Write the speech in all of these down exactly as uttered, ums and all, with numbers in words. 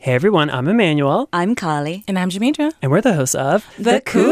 Hey everyone, I'm Emanuel. I'm Carly. And I'm Jamidra. And we're the hosts of The, the Cooler.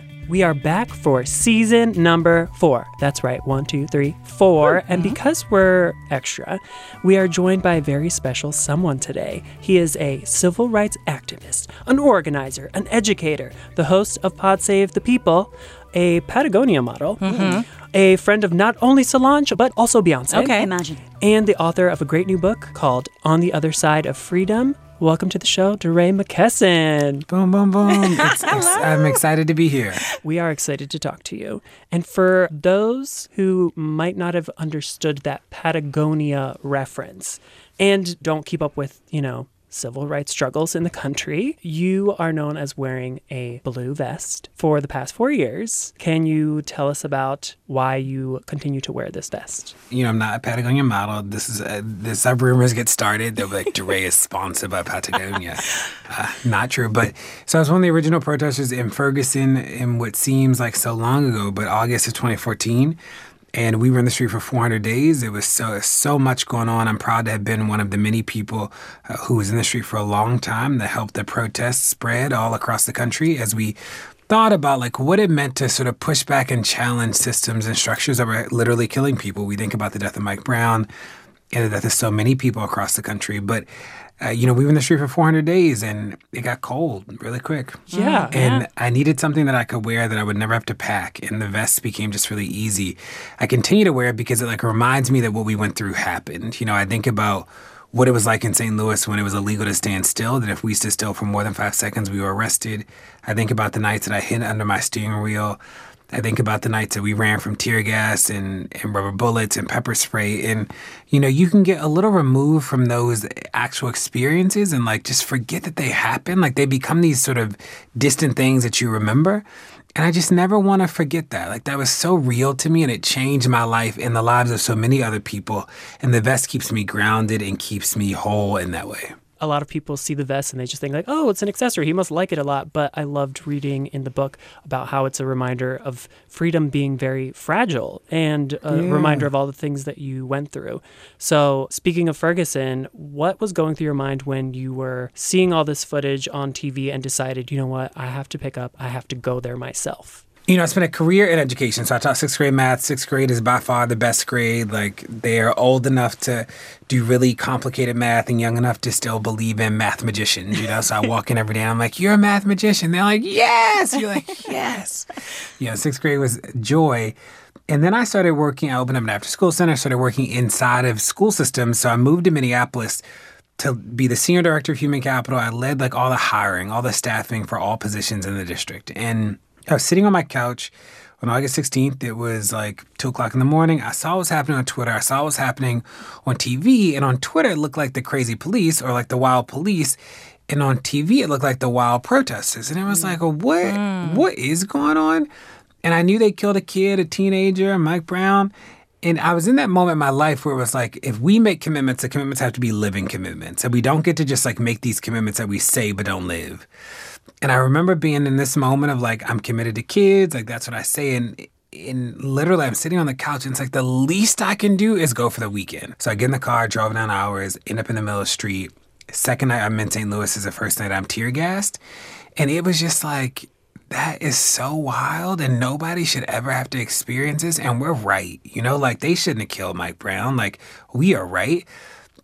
Cooler. We are back for season number four. That's right, one, two, three, four. Mm-hmm. And because we're extra, we are joined by a very special someone today. He is a civil rights activist, an organizer, an educator, the host of Pod Save the People, a Patagonia model, mm-hmm. a friend of not only Solange, but also Beyonce. Okay, imagine. And the author of a great new book called On the Other Side of Freedom. Welcome to the show, DeRay McKesson. Boom, boom, boom. It's, it's, I'm excited to be here. We are excited to talk to you. And for those who might not have understood that Patagonia reference and don't keep up with, you know, civil rights struggles in the country, you are known as wearing a blue vest for the past four years. Can you tell us about why you continue to wear this vest? You know, I'm not a Patagonia model. This is a, this how rumors get started. They'll be like, DeRay is sponsored by Patagonia. Uh, not true. But so I was one of the original protesters in Ferguson in what seems like so long ago, but August of twenty fourteen. And we were in the street for four hundred days. There was so so much going on. I'm proud to have been one of the many people uh, who was in the street for a long time that helped the protests spread all across the country as we thought about like what it meant to sort of push back and challenge systems and structures that were literally killing people. We think about the death of Mike Brown and the death of so many people across the country. But Uh, you know, we were in the street for four hundred days, and it got cold really quick. Yeah. And yeah. I needed something that I could wear that I would never have to pack, and the vest became just really easy. I continue to wear it because it, like, reminds me that what we went through happened. You know, I think about what it was like in Saint Louis when it was illegal to stand still, that if we stood still for more than five seconds, we were arrested. I think about the nights that I hid under my steering wheel. I think about the nights that we ran from tear gas and, and rubber bullets and pepper spray. And, you know, you can get a little removed from those actual experiences and, like, just forget that they happen. Like, they become these sort of distant things that you remember. And I just never want to forget that. Like, that was so real to me, and it changed my life and the lives of so many other people. And the vest keeps me grounded and keeps me whole in that way. A lot of people see the vest and they just think like, oh, it's an accessory. He must like it a lot. But I loved reading in the book about how it's a reminder of freedom being very fragile and a yeah. reminder of all the things that you went through. So speaking of Ferguson, what was going through your mind when you were seeing all this footage on T V and decided, you know what, I have to pick up, I have to go there myself? You know, I spent a career in education, so I taught sixth grade math. Sixth grade is by far the best grade. Like, they're old enough to do really complicated math and young enough to still believe in math magicians, you know? So I walk in every day and I'm like, you're a math magician. They're like, yes! You're like, yes! You know, sixth grade was joy. And then I started working, I opened up an after-school center, started working inside of school systems. So I moved to Minneapolis to be the senior director of human capital. I led, like, all the hiring, all the staffing for all positions in the district. And I was sitting on my couch on August sixteenth. It was like two o'clock in the morning. I saw what was happening on Twitter. I saw what was happening on T V. And on Twitter, it looked like the crazy police or like the wild police. And on T V, it looked like the wild protesters. And it was like, what? Mm. What is going on? And I knew they killed a kid, a teenager, Mike Brown. And I was in that moment in my life where it was like, if we make commitments, the commitments have to be living commitments. And we don't get to just like make these commitments that we say but don't live. And I remember being in this moment of like, I'm committed to kids. Like, that's what I say. And, and literally, I'm sitting on the couch and it's like, the least I can do is go for the weekend. So I get in the car, drove down hours, end up in the middle of the street. Second night I'm in Saint Louis is the first night I'm tear gassed. And it was just like, that is so wild, and nobody should ever have to experience this. And we're right. You know, like, they shouldn't have killed Mike Brown. Like, we are right.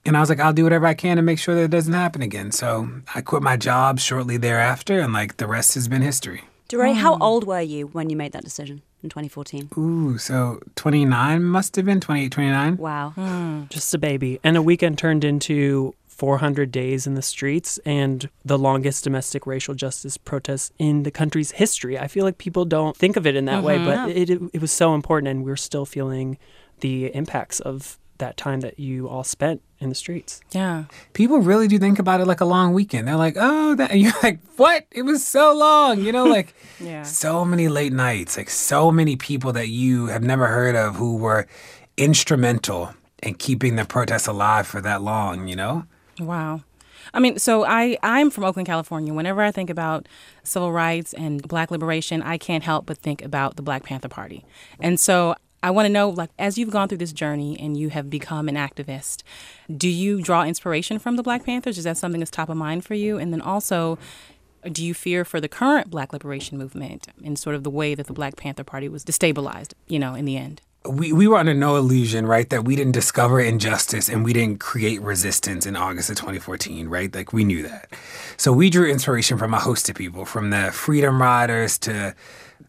And I was like, I'll do whatever I can to make sure that it doesn't happen again. So I quit my job shortly thereafter, and, like, the rest has been history. DeRay, mm. how old were you when you made that decision in twenty fourteen? Ooh, so twenty-nine must have been, twenty-eight, twenty-nine. Wow. Mm. Just a baby. And a weekend turned into four hundred days in the streets and the longest domestic racial justice protest in the country's history. I feel like people don't think of it in that mm-hmm. way, but it, it, it was so important, and we're still feeling the impacts of that time that you all spent in the streets. Yeah. People really do think about it like a long weekend. They're like, oh, that, and you're like, what? It was so long. You know, like yeah. so many late nights, like so many people that you have never heard of who were instrumental in keeping the protests alive for that long, you know? Wow. I mean, so I, I'm from Oakland, California. Whenever I think about civil rights and Black liberation, I can't help but think about the Black Panther Party. And so I want to know, like, as you've gone through this journey and you have become an activist, do you draw inspiration from the Black Panthers? Is that something that's top of mind for you? And then also, do you fear for the current Black Liberation Movement and sort of the way that the Black Panther Party was destabilized, you know, in the end? We we were under no illusion, right, that we didn't discover injustice and we didn't create resistance in August of twenty fourteen, right? Like, we knew that. So we drew inspiration from a host of people, from the Freedom Riders to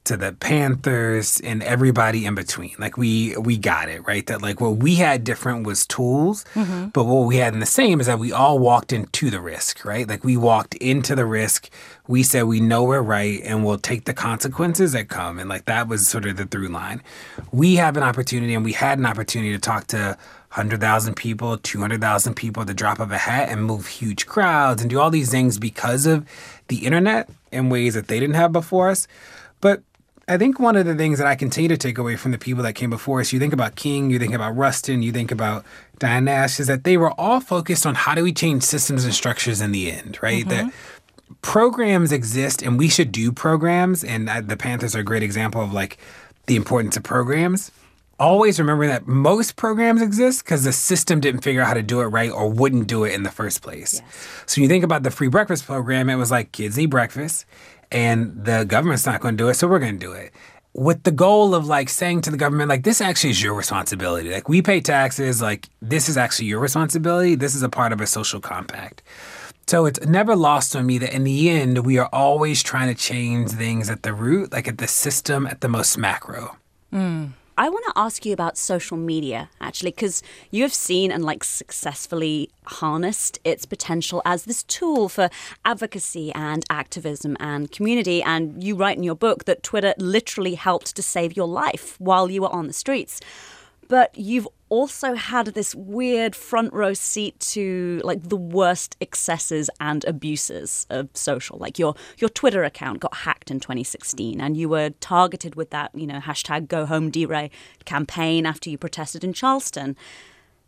to the Panthers and everybody in between. Like, we we got it, right? That, like, what we had different was tools, mm-hmm. but what we had in the same is that we all walked into the risk, right? Like, we walked into the risk. We said, we know we're right and we'll take the consequences that come. And, like, that was sort of the through line. We have an opportunity, and we had an opportunity to talk to one hundred thousand people, two hundred thousand people at the drop of a hat and move huge crowds and do all these things because of the internet in ways that they didn't have before us. But I think one of the things that I continue to take away from the people that came before us, you think about King, you think about Rustin, you think about Diane Nash, is that they were all focused on how do we change systems and structures in the end, right? Mm-hmm. That programs exist and we should do programs. And the Panthers are a great example of, like, the importance of programs. Always remember that most programs exist because the system didn't figure out how to do it right or wouldn't do it in the first place. Yes. So you think about the free breakfast program, it was like, kids need breakfast. And the government's not going to do it, so we're going to do it. With the goal of, like, saying to the government, like, this actually is your responsibility. Like, we pay taxes. Like, this is actually your responsibility. This is a part of a social compact. So it's never lost on me that in the end, we are always trying to change things at the root, like at the system, at the most macro. Mm. I want to ask you about social media, actually, because you have seen and, like, successfully harnessed its potential as this tool for advocacy and activism and community. And you write in your book that Twitter literally helped to save your life while you were on the streets. But you've also had this weird front row seat to, like, the worst excesses and abuses of social. Like, your your Twitter account got hacked in twenty sixteen and you were targeted with that, you know, hashtag Go Home DeRay campaign after you protested in Charleston.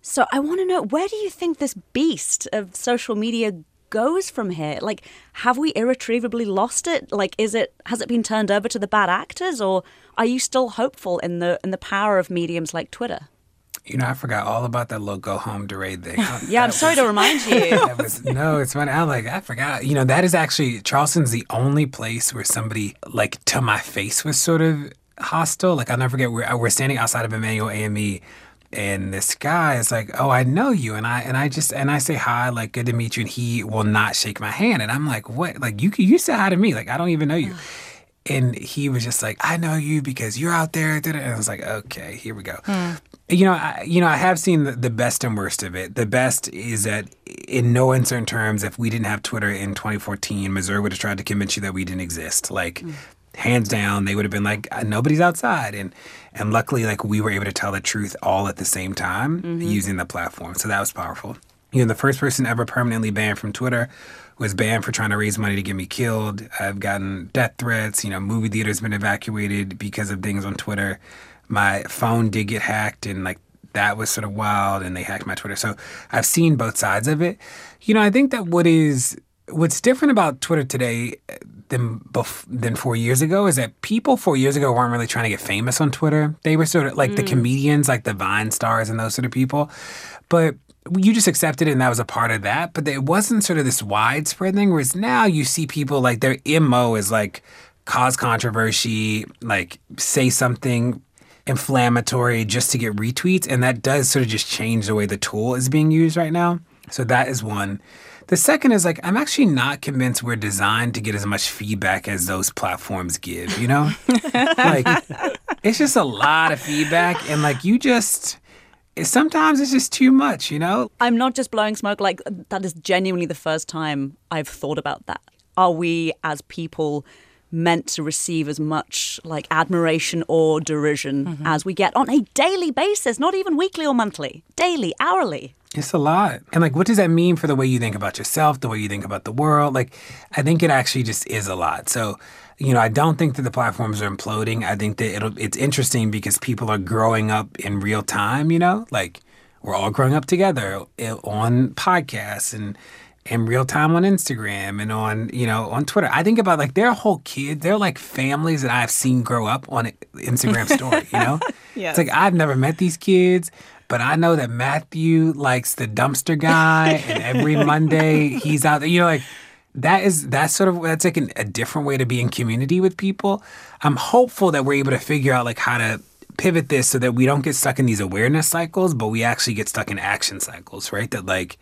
So I want to know, where do you think this beast of social media goes from here? Like, have we irretrievably lost it? Like, is it has it been turned over to the bad actors, or are you still hopeful in the in the power of mediums like Twitter? You know, I forgot all about that little Go Home DeRay thing. Yeah, I'm sorry was, to remind you. That was, no, it's funny. I'm like, I forgot. You know, that is actually, Charleston's the only place where somebody, like, to my face was sort of hostile. Like, I'll never forget, we're, we're standing outside of Emanuel A M E, and this guy is like, oh, I know you. And I and I just, and I say hi, like, good to meet you. And he will not shake my hand. And I'm like, what? Like, you, you said hi to me. Like, I don't even know you. And he was just like, I know you because you're out there. And I was like, okay, here we go. Mm. You know, I, you know, I have seen the, the best and worst of it. The best is that, in no uncertain terms, if we didn't have Twitter in twenty fourteen, Missouri would have tried to convince you that we didn't exist. Like, mm. hands down, they would have been like, nobody's outside. And and luckily, like, we were able to tell the truth all at the same time mm-hmm. using the platform. So that was powerful. You know, the first person ever permanently banned from Twitter was banned for trying to raise money to get me killed. I've gotten death threats. You know, movie theater's been evacuated because of things on Twitter. My phone did get hacked, and, like, that was sort of wild, and they hacked my Twitter. So I've seen both sides of it. You know, I think that what is what's different about Twitter today than bef- than four years ago is that people four years ago weren't really trying to get famous on Twitter. They were sort of like mm. the comedians, like the Vine stars and those sort of people. But you just accepted it, and that was a part of that. But it wasn't sort of this widespread thing, whereas now you see people, like, their M O is, like, cause controversy, like, say something inflammatory just to get retweets, and that does sort of just change the way the tool is being used right now. So that is one. The second is, like, I'm actually not convinced we're designed to get as much feedback as those platforms give, you know? Like, it's just a lot of feedback, and, like, you just... sometimes it's just too much, you know? I'm not just blowing smoke. Like, that is genuinely the first time I've thought about that. Are we, as people, meant to receive as much, like, admiration or derision mm-hmm. as we get on a daily basis, not even weekly or monthly, daily, hourly? It's a lot. And, like, what does that mean for the way you think about yourself, the way you think about the world? Like, I think it actually just is a lot. So, you know, I don't think that the platforms are imploding. I think that it'll, it's interesting because people are growing up in real time, you know? Like, we're all growing up together on podcasts and and real time on Instagram and on, you know, on Twitter. I think about, like, their whole kids, they're like families that I've seen grow up on Instagram story, you know? Yes. It's like, I've never met these kids, but I know that Matthew likes the dumpster guy, and every Monday he's out there, you know, like, that is, that's sort of, that's like an, a different way to be in community with people. I'm hopeful that we're able to figure out, like, how to pivot this so that we don't get stuck in these awareness cycles, but we actually get stuck in action cycles, right? That, like,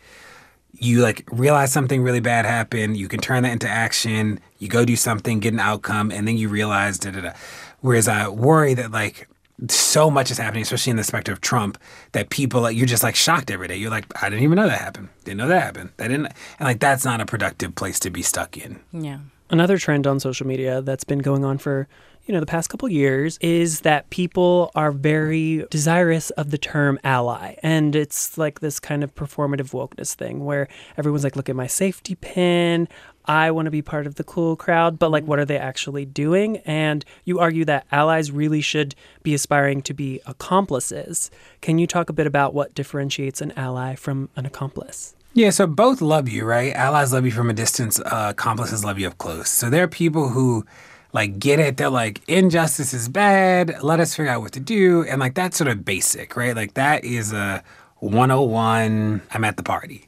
you, like, realize something really bad happened, you can turn that into action, you go do something, get an outcome, and then you realize da-da-da. Whereas I worry that, like, so much is happening, especially in the specter of Trump, that people, like, you're just, like, shocked every day. You're like, I didn't even know that happened. Didn't know that happened. That didn't, and, like, that's not a productive place to be stuck in. Yeah. Another trend on social media that's been going on for, you know, the past couple years is that people are very desirous of the term ally. And it's like this kind of performative wokeness thing where everyone's like, look at my safety pin. I want to be part of the cool crowd. But, like, what are they actually doing? And you argue that allies really should be aspiring to be accomplices. Can you talk a bit about what differentiates an ally from an accomplice? Yeah, so both love you, right? Allies love you from a distance. Uh, accomplices love you up close. So there are people who, like, get it. They're like, injustice is bad. Let us figure out what to do. And, like, that's sort of basic, right? Like, that is a one oh one, I'm at the party.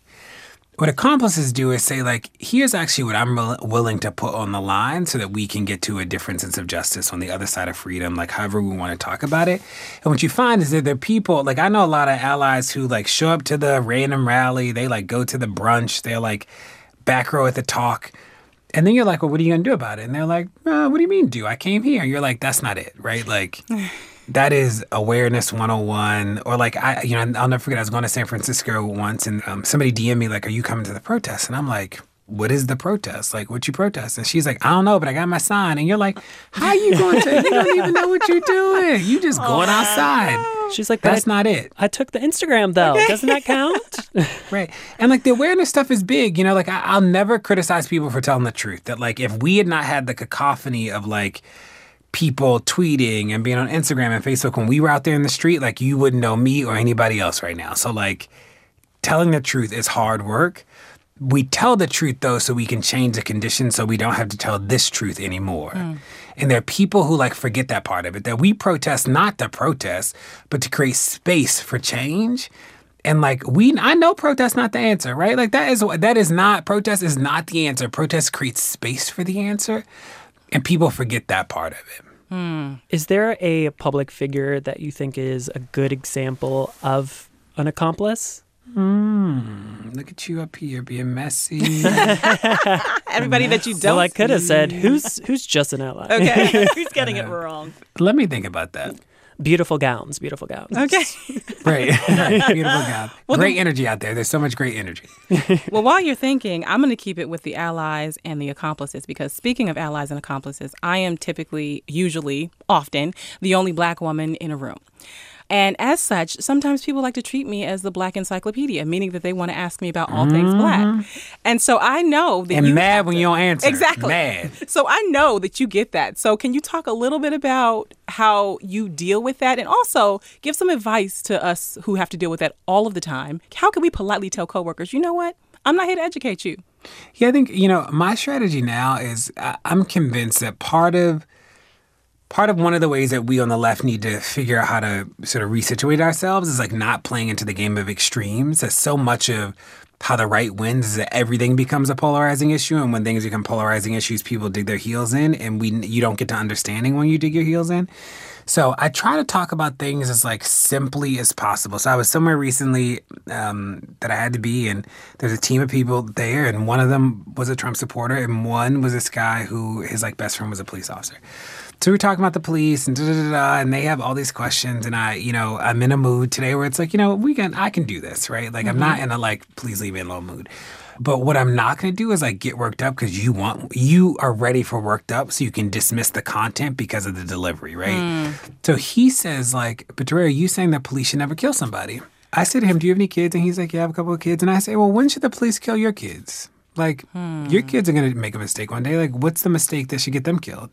What accomplices do is say, like, here's actually what I'm re- willing to put on the line so that we can get to a different sense of justice on the other side of freedom, like, however we want to talk about it. And what you find is that there are people, like, I know a lot of allies who, like, show up to the random rally. They, like, go to the brunch. They're, like, back row at the talk. And then you're like, well, what are you going to do about it? And they're like, uh, what do you mean do? I came here. And you're like, that's not it, right? Like, that is awareness one oh one. Or, like, I, you know, I'll never forget, I was going to San Francisco once, and um, somebody D M'd me, like, are you coming to the protest? And I'm like, what is the protest? Like, what you protest? And she's like, I don't know, but I got my sign. And you're like, how are you going to, you don't even know what you're doing. You just oh, going outside. She's like, that's I, not it. I took the Instagram, though. Doesn't that count? Right. And, like, the awareness stuff is big. You know, like, I, I'll never criticize people for telling the truth. That, like, if we had not had the cacophony of, like, people tweeting and being on Instagram and Facebook when we were out there in the street, like, you wouldn't know me or anybody else right now. So, like, telling the truth is hard work. We tell the truth, though, so we can change the conditions so we don't have to tell this truth anymore. Mm. And there are people who, like, forget that part of it, that we protest not to protest, but to create space for change. And, like, we, I know protest's not the answer, right? Like, that is, that is not, protest is not the answer. Protest creates space for the answer. And people forget that part of it. Mm. Is there a public figure that you think is a good example of an accomplice? Mm, look at you up here being messy. Everybody messy. That you don't. Well, I could have said who's who's just an ally. Okay, who's getting uh, it wrong? Let me think about that. Beautiful gowns, beautiful gowns. Okay, right, right. Beautiful gowns. Well, great then, energy out there. There's so much great energy. Well, while you're thinking, I'm going to keep it with the allies and the accomplices, because speaking of allies and accomplices, I am typically, usually, often the only Black woman in a room. And as such, sometimes people like to treat me as the Black encyclopedia, meaning that they want to ask me about all mm-hmm. things Black. And so I know that and you... And mad when to, you don't answer. Exactly. Mad. So I know that you get that. So can you talk a little bit about how you deal with that? And also give some advice to us who have to deal with that all of the time. How can we politely tell coworkers, you know what? I'm not here to educate you. Yeah, I think, you know, my strategy now is I- I'm convinced that part of... Part of one of the ways that we on the left need to figure out how to sort of resituate ourselves is, like, not playing into the game of extremes. That so much of how the right wins is that everything becomes a polarizing issue, and when things become polarizing issues, people dig their heels in, and we you don't get to understanding when you dig your heels in. So I try to talk about things as, like, simply as possible. So I was somewhere recently um, that I had to be, and there's a team of people there, and one of them was a Trump supporter, and one was this guy who his, like, best friend was a police officer. So we're talking about the police and da, da, da, da, and they have all these questions. And I, you know, I'm in a mood today where it's like, you know, we can, I can do this, right? Like, mm-hmm. I'm not in a, like, please leave me alone mood. But what I'm not going to do is, like, get worked up, because you want, you are ready for worked up, so you can dismiss the content because of the delivery, right? Mm. So he says, like, but DeRay, are you saying that police should never kill somebody? I said to him, do you have any kids? And he's like, yeah, I have a couple of kids. And I say, well, when should the police kill your kids? Like, hmm. your kids are going to make a mistake one day. Like, what's the mistake that should get them killed?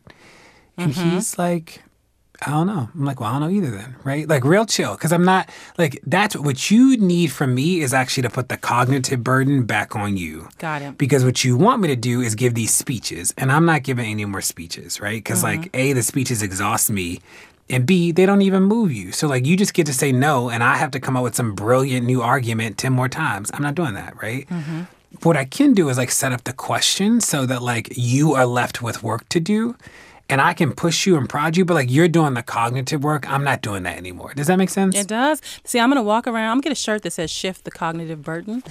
And mm-hmm. he's like, I don't know. I'm like, well, I don't know either then, right? Like, real chill, because I'm not, like, that's what you need from me is actually to put the cognitive burden back on you. Got it. Because what you want me to do is give these speeches, and I'm not giving any more speeches, right? Because, mm-hmm. like, A, the speeches exhaust me, and B, they don't even move you. So, like, you just get to say no, and I have to come up with some brilliant new argument ten more times. I'm not doing that, right? Mm-hmm. What I can do is, like, set up the question so that, like, you are left with work to do. And I can push you and prod you, but, like, you're doing the cognitive work. I'm not doing that anymore. Does that make sense? It does. See, I'm going to walk around. I'm going to get a shirt that says shift the cognitive burden.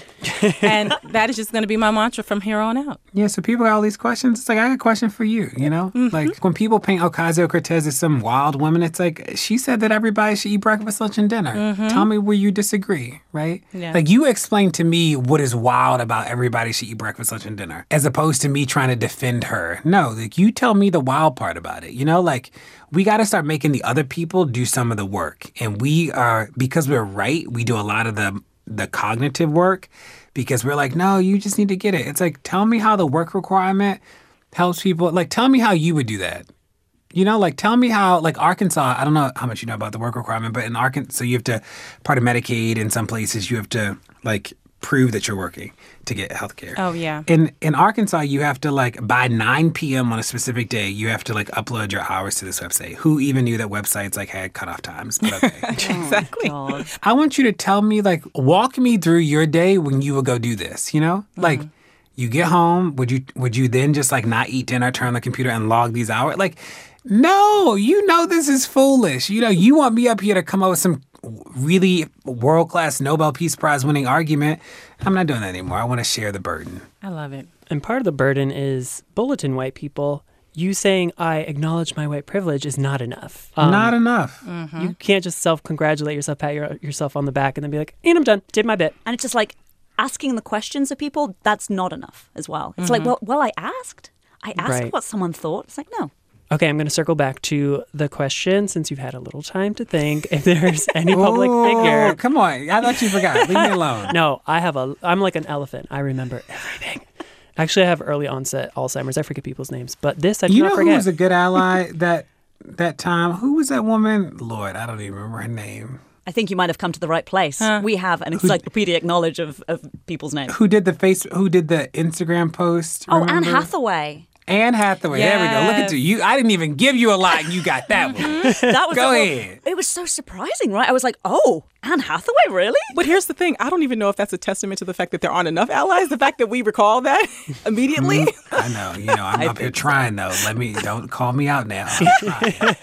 And that is just going to be my mantra from here on out. Yeah, so people got all these questions. It's like, I got a question for you, you know? Mm-hmm. Like, when people paint Ocasio-Cortez as some wild woman, it's like, she said that everybody should eat breakfast, lunch, and dinner. Mm-hmm. Tell me where you disagree, right? Yeah. Like, you explain to me what is wild about everybody should eat breakfast, lunch, and dinner, as opposed to me trying to defend her. No, like, you tell me the wild part. Part about it. You know, like, we got to start making the other people do some of the work. And we are, because we're right, we do a lot of the the cognitive work because we're like, no, you just need to get it. It's like, tell me how the work requirement helps people. Like, tell me how you would do that. You know, like, tell me how, like, Arkansas, I don't know how much you know about the work requirement, but in Arkansas, so you have to, part of Medicaid in some places, you have to, like, prove that you're working to get health care. Oh, yeah. In in Arkansas, you have to, like, by nine p.m. on a specific day, you have to, like, upload your hours to this website. Who even knew that websites, like, had cutoff times? But okay. Exactly. Oh, I want you to tell me, like, walk me through your day when you would go do this, you know? Mm-hmm. Like, you get home, would you would you then just, like, not eat dinner, turn on the computer, and log these hours? Like, no, you know this is foolish. You know, you want me up here to come up with some really world-class Nobel Peace Prize winning argument. I'm not doing that anymore. I want to share the burden. I love it. And part of the burden is bulletin white people. You saying, I acknowledge my white privilege is not enough. Um, not enough. Mm-hmm. You can't just self-congratulate yourself, pat your, yourself on the back, and then be like, and I'm done. Did my bit. And it's just like asking the questions of people, that's not enough as well. It's mm-hmm. like, well, well, I asked. I asked right. what someone thought. It's like, no. Okay, I'm going to circle back to the question since you've had a little time to think. If there's any public Ooh, figure, come on! I thought you forgot. Leave me alone. No, I have a. I'm like an elephant. I remember everything. Actually, I have early onset Alzheimer's. I forget people's names, but this I do not forget. You know who was a good ally that that time? Who was that woman? Lord, I don't even remember her name. I think you might have come to the right place. Huh? We have an encyclopedic who, knowledge of, of people's names. Who did the face? Who did the Instagram post? Remember? Oh, Anne Hathaway. Anne Hathaway, yes. There we go. Look at you. you. I didn't even give you a lot and you got that one. Mm-hmm. That was go whole, ahead. It was so surprising, right? I was like, oh, Anne Hathaway, really? But here's the thing. I don't even know if that's a testament to the fact that there aren't enough allies. The fact that we recall that immediately. Mm-hmm. I know. You know, I'm up here trying, though. Let me, don't call me out now. I'm trying.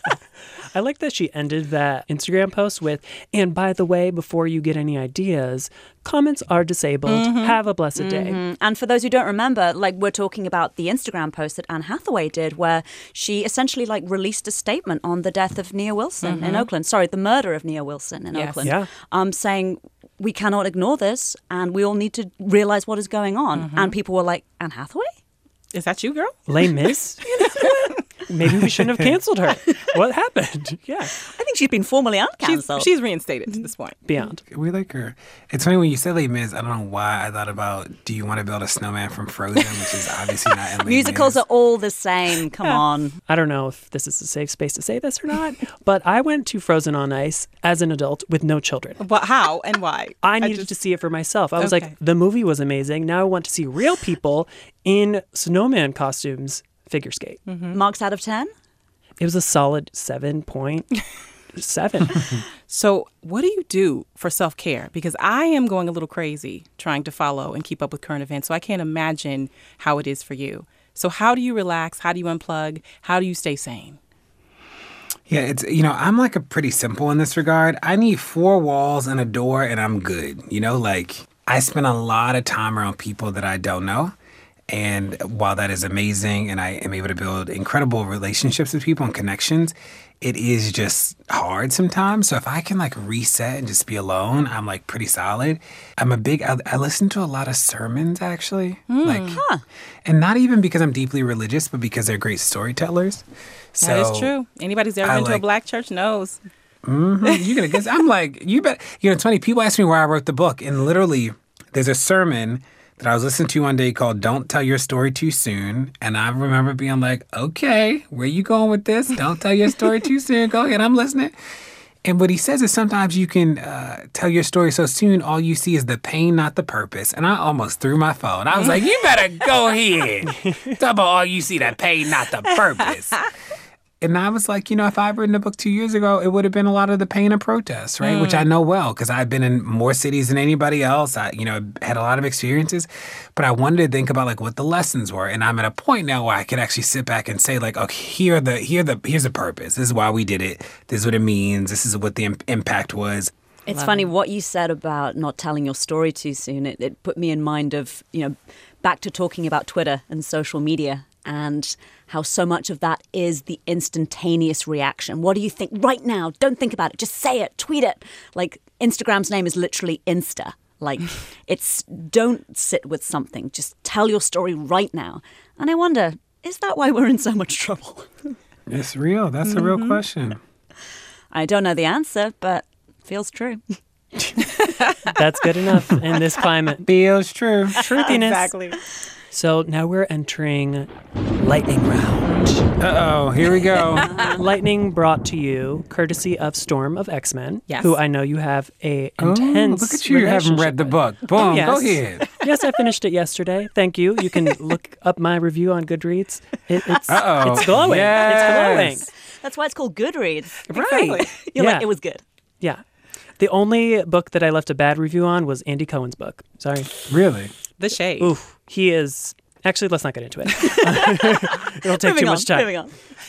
I like that she ended that Instagram post with, and by the way, before you get any ideas, comments are disabled. Mm-hmm. Have a blessed mm-hmm. day. And for those who don't remember, like we're talking about the Instagram post that Anne Hathaway did where she essentially like released a statement on the death of Nia Wilson mm-hmm. in Oakland. Sorry, the murder of Nia Wilson in yes. Oakland. Yeah. Um, saying, we cannot ignore this and we all need to realize what is going on. Mm-hmm. And people were like, Anne Hathaway? Is that you, girl? Les Mis? Maybe we shouldn't have canceled her. What happened? Yeah. I think she's been formally uncanceled. She's, she's reinstated to this point. Beyond. We like her. It's funny when you say Les Mis, I don't know why I thought about Do You Want to Build a Snowman from Frozen, which is obviously not in Les Musicals Mis. Are all the same. Come yeah. on. I don't know if this is a safe space to say this or not, but I went to Frozen on Ice as an adult with no children. But how and why? I needed I just... to see it for myself. I was okay. like, the movie was amazing. Now I want to see real people in snowman costumes. Figure skate. Mm-hmm. Marks out of ten? It was a solid seven point seven. So what do you do for self-care? Because I am going a little crazy trying to follow and keep up with current events. So I can't imagine how it is for you. So how do you relax? How do you unplug? How do you stay sane? Yeah, it's, you know, I'm like a pretty simple in this regard. I need four walls and a door and I'm good. You know, like I spend a lot of time around people that I don't know. And while that is amazing and I am able to build incredible relationships with people and connections, it is just hard sometimes. So if I can like reset and just be alone, I'm like pretty solid. I'm a big, I, I listen to a lot of sermons actually. Mm. Like, huh. And not even because I'm deeply religious, but because they're great storytellers. So that is true. Anybody who's ever I been like, to a black church knows. Mm-hmm. You're going to guess. I'm like, you bet. You know, it's funny. People ask me where I wrote the book and literally there's a sermon that I was listening to one day called Don't Tell Your Story Too Soon. And I remember being like, okay, where you going with this? Don't tell your story too soon. Go ahead, I'm listening. And what he says is sometimes you can uh, tell your story so soon, all you see is the pain, not the purpose. And I almost threw my phone. I was like, you better go ahead. Talk about all you see, the pain, not the purpose. And I was like, you know, if I had written a book two years ago, it would have been a lot of the pain of protests, right? Mm. Which I know well, because I've been in more cities than anybody else. I, you know, had a lot of experiences. But I wanted to think about, like, what the lessons were. And I'm at a point now where I could actually sit back and say, like, okay, here the, here the, here's the purpose. This is why we did it. This is what it means. This is what the im- impact was. It's Love funny it. What you said about not telling your story too soon. It, it put me in mind of, you know, back to talking about Twitter and social media. And how so much of that is the instantaneous reaction. What do you think right now? Don't think about it. Just say it. Tweet it. Like, Instagram's name is literally Insta. Like, it's don't sit with something. Just tell your story right now. And I wonder, is that why we're in so much trouble? It's real. That's mm-hmm. a real question. I don't know the answer, but it feels true. That's good enough in this climate. Feels true. Truthiness. Exactly. So now we're entering lightning round. Uh-oh, here we go. Lightning brought to you courtesy of Storm of X-Men, yes. who I know you have a intense oh, look at you, you haven't read the book. Boom, yes. Go ahead. Yes, I finished it yesterday. Thank you. You can look up my review on Goodreads. It, it's, Uh-oh. It's glowing. Yes. It's glowing. That's why it's called Goodreads. Right. Exactly. You're yeah. like, it was good. Yeah. The only book that I left a bad review on was Andy Cohen's book. Sorry. Really? The Shade. Oof. He is... Actually, let's not get into it. It'll take too on, much time.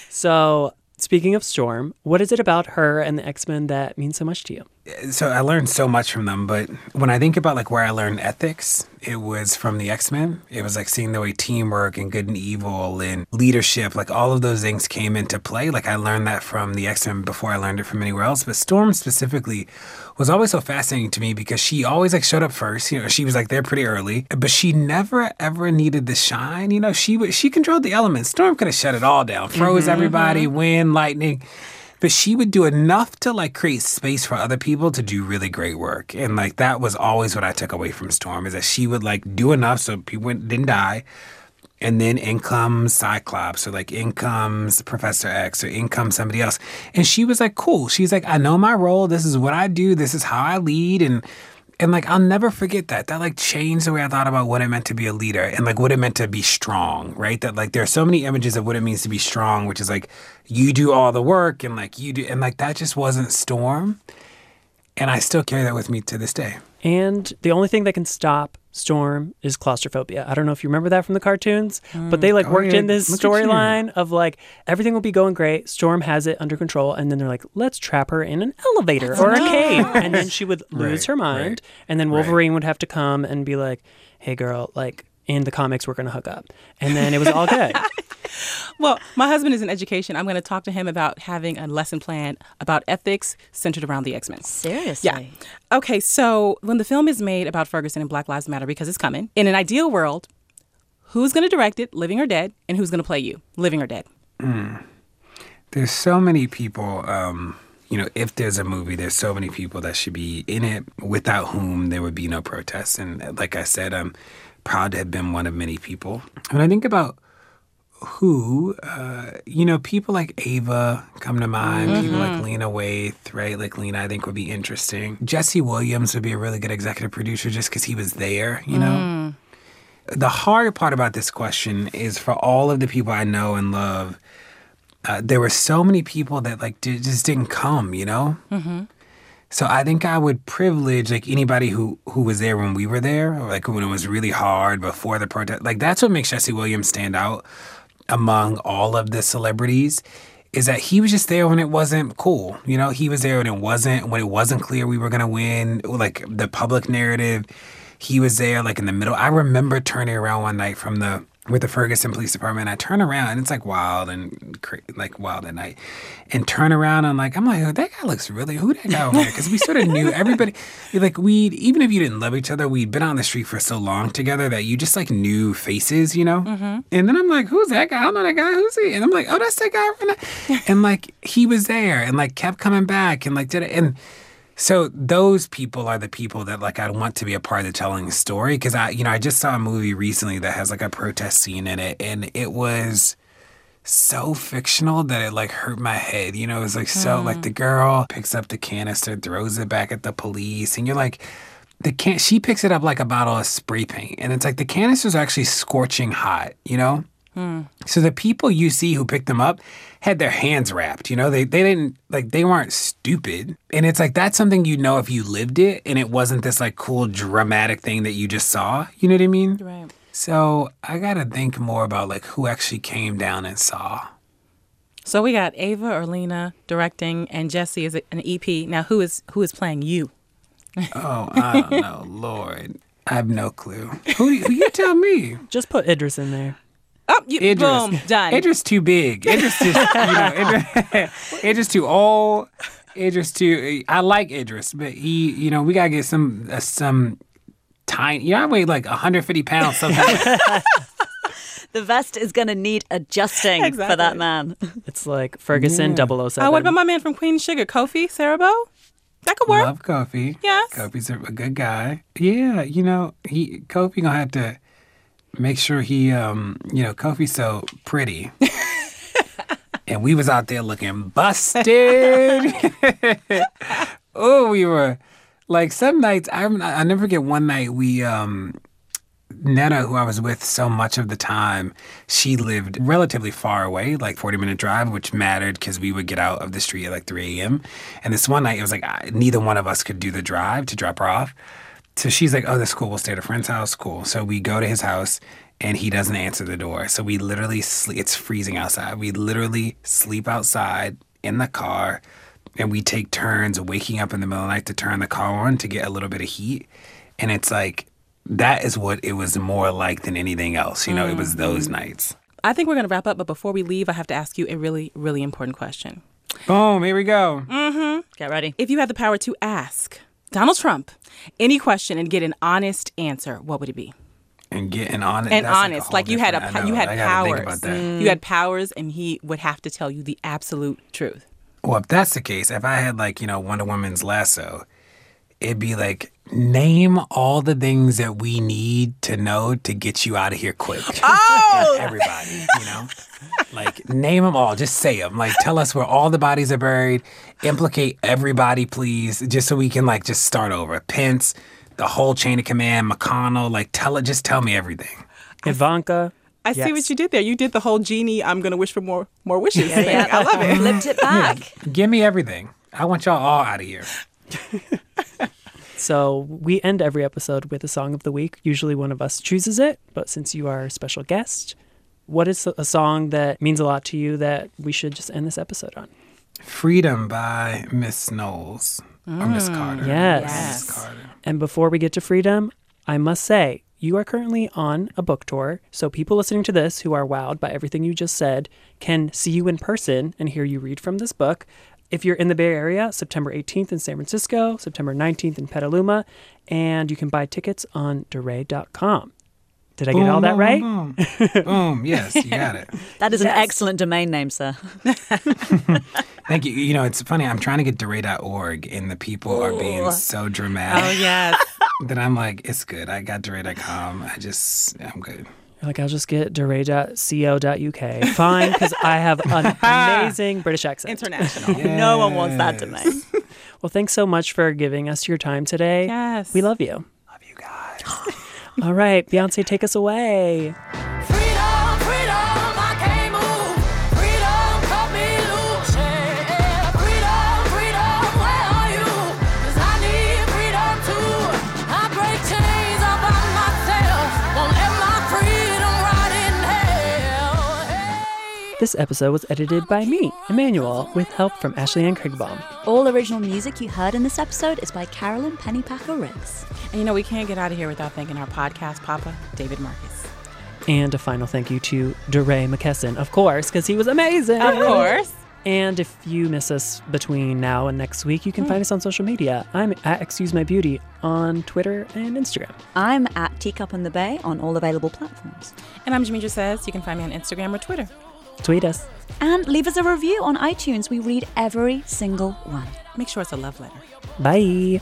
So, speaking of Storm, what is it about her and the X-Men that means so much to you? So, I learned so much from them. But when I think about, like, where I learned ethics, it was from the X-Men. It was, like, seeing the way teamwork and good and evil and leadership, like, all of those things came into play. Like, I learned that from the X-Men before I learned it from anywhere else. But Storm specifically was always so fascinating to me because she always, like, showed up first. You know, she was, like, there pretty early. But she never, ever needed the shine. You know, she w- she controlled the elements. Storm could have shut it all down. Froze mm-hmm. everybody, wind, lightning. But she would do enough to, like, create space for other people to do really great work. And, like, that was always what I took away from Storm, is that she would, like, do enough so people didn't die. And then in comes Cyclops, or, like, in comes Professor X, or in comes somebody else. And she was, like, cool. She's like, I know my role. This is what I do. This is how I lead. And, and like, I'll never forget that. That, like, changed the way I thought about what it meant to be a leader and, like, what it meant to be strong, right? That, like, there are so many images of what it means to be strong, which is, like, you do all the work, and, like, you do, and, like, that just wasn't Storm. And I still carry that with me to this day. And the only thing that can stop Storm is claustrophobia. I don't know if you remember that from the cartoons, mm, but they, like, oh, worked yeah. in this storyline of, like, everything will be going great. Storm has it under control. And then they're like, let's trap her in an elevator That's or a cave. And then she would lose right, her mind. Right, and then Wolverine right. would have to come and be like, hey, girl, like, in the comics, we're going to hook up. And then it was all good. Well, my husband is in education. I'm going to talk to him about having a lesson plan about ethics centered around the X-Men. Seriously? Yeah. Okay, so when the film is made about Ferguson and Black Lives Matter, because it's coming, in an ideal world, who's going to direct it, living or dead, and who's going to play you, living or dead? Mm. There's so many people... Um... You know, if there's a movie, there's so many people that should be in it without whom there would be no protests. And like I said, I'm proud to have been one of many people. When I think about who, uh, you know, people like Ava come to mind, mm-hmm. people like Lena Waithe, right? Like Lena, I think, would be interesting. Jesse Williams would be a really good executive producer just because he was there, you know? Mm. The hard part about this question is for all of the people I know and love, Uh, there were so many people that, like, did, just didn't come, you know? Mm-hmm. So I think I would privilege, like, anybody who, who was there when we were there, or, like, when it was really hard before the protest. Like, that's what makes Jesse Williams stand out among all of the celebrities, is that he was just there when it wasn't cool. You know, he was there when it wasn't, when it wasn't clear we were going to win, like, the public narrative. He was there, like, in the middle. I remember turning around one night from the... with the Ferguson Police Department, I turn around, and it's, like, wild and, like, wild at night. And turn around, and, like, I'm like, oh, that guy looks really, who that guy over there? Because we sort of knew everybody. Like, we, even if you didn't love each other, we'd been on the street for so long together that you just, like, knew faces, you know? Mm-hmm. And then I'm like, who's that guy? I don't know that guy. Who's he? And I'm like, oh, that's that guy. And, like, he was there and, like, kept coming back and, like, did it. And So those people are the people that, like, I want to be a part of telling the story, because I, you know, I just saw a movie recently that has, like, a protest scene in it, and it was so fictional that it, like, hurt my head. You know, it was, like, so, mm. like, the girl picks up the canister, throws it back at the police, and you're like, the can- she picks it up like a bottle of spray paint, and it's like the canister's actually scorching hot, you know? Mm. So the people you see who picked them up had their hands wrapped, you know, they they didn't, like, they weren't stupid. And it's like, that's something, you know, if you lived it and it wasn't this, like, cool dramatic thing that you just saw, you know what I mean? Right. So I got to think more about, like, who actually came down and saw. So we got Ava or Lena directing, and Jesse is an E P. Now, who is who is playing you? Oh, I don't know. Lord, I have no clue. Who, who you tell me? Just put Idris in there. Oh, you, Idris. Boom, done. Idris too big. Idris too, you know, Idris, Idris too old. Idris too, I like Idris, but he, you know, we got to get some, uh, some tiny, you know, I weigh like one hundred fifty pounds sometimes. The vest is going to need adjusting exactly. for that man. It's like Ferguson, yeah. double oh seven. Oh, what about my man from Queen Sugar, Kofi Siriboe? That could work. Love Kofi. Yes. Kofi's a good guy. Yeah, you know, he Kofi going to have to make sure he, um, you know, Kofi's so pretty. And we was out there looking busted. Oh, we were, like, some nights, I, I never forget one night we, um, Netta, who I was with so much of the time, she lived relatively far away, like forty-minute drive, which mattered because we would get out of the street at like three a.m. And this one night, it was like I, neither one of us could do the drive to drop her off. So she's like, oh, that's cool. We'll stay at a friend's house. Cool. So we go to his house, and he doesn't answer the door. So we literally sleep. It's freezing outside. We literally sleep outside in the car, and we take turns waking up in the middle of the night to turn the car on to get a little bit of heat. And it's like, that is what it was more like than anything else. You know, mm-hmm. it was those nights. I think we're going to wrap up, but before we leave, I have to ask you a really, really important question. Boom. Here we go. Mm-hmm. Get ready. If you had the power to ask Donald Trump any question and get an honest answer, what would it be? And get an honest and honest, like, like you had a know, you had powers, mm. you had powers, and he would have to tell you the absolute truth. Well, if that's the case, if I had, like, you know, Wonder Woman's lasso, it'd be like, name all the things that we need to know to get you out of here quick. Oh, everybody, you know. Like, name them all. Just say them. Like, tell us where all the bodies are buried. Implicate everybody, please, just so we can, like, just start over. Pence, the whole chain of command, McConnell. Like, tell it. Just tell me everything. Ivanka. I yes. see what you did there. You did the whole genie, I'm going to wish for more more wishes yeah, thing. Yeah. I love it. Flipped it back. Yeah. Give me everything. I want y'all all out of here. So we end every episode with a song of the week. Usually one of us chooses it, but since you are a special guest, what is a song that means a lot to you that we should just end this episode on? Freedom by Miss Knowles mm. or Miss Carter. Yes. yes. Miss Carter. And before we get to Freedom, I must say, you are currently on a book tour, so people listening to this who are wowed by everything you just said can see you in person and hear you read from this book. If you're in the Bay Area, September eighteenth in San Francisco, September nineteenth in Petaluma, and you can buy tickets on DeRay dot com. Did I get boom, all that boom, right? Boom. Boom, yes, you got it. That is yes. an excellent domain name, sir. Thank you. You know, it's funny, I'm trying to get DeRay dot org, and the people Ooh. Are being so dramatic. Oh, yes. That I'm like, it's good. I got DeRay dot com. I just, I'm good. Like, I'll just get deray dot co dot u k. Fine, because I have an amazing British accent. International. Yes. No one wants that domain. Well, thanks so much for giving us your time today. Yes. We love you. Love you guys. All right, Beyonce, take us away. This episode was edited by me, Emanuel, with help from Ashley Ann Krigbaum. All original music you heard in this episode is by Carolyn Pennypacker-Ricks. And you know, we can't get out of here without thanking our podcast papa, David Marcus. And a final thank you to DeRay McKesson, of course, because he was amazing. Of course. And if you miss us between now and next week, you can mm. find us on social media. I'm at Excuse My Beauty on Twitter and Instagram. I'm at Teacup in the Bay on all available platforms. And I'm Jamidra Says. You can find me on Instagram or Twitter. Tweet us. And leave us a review on iTunes. We read every single one. Make sure it's a love letter. Bye.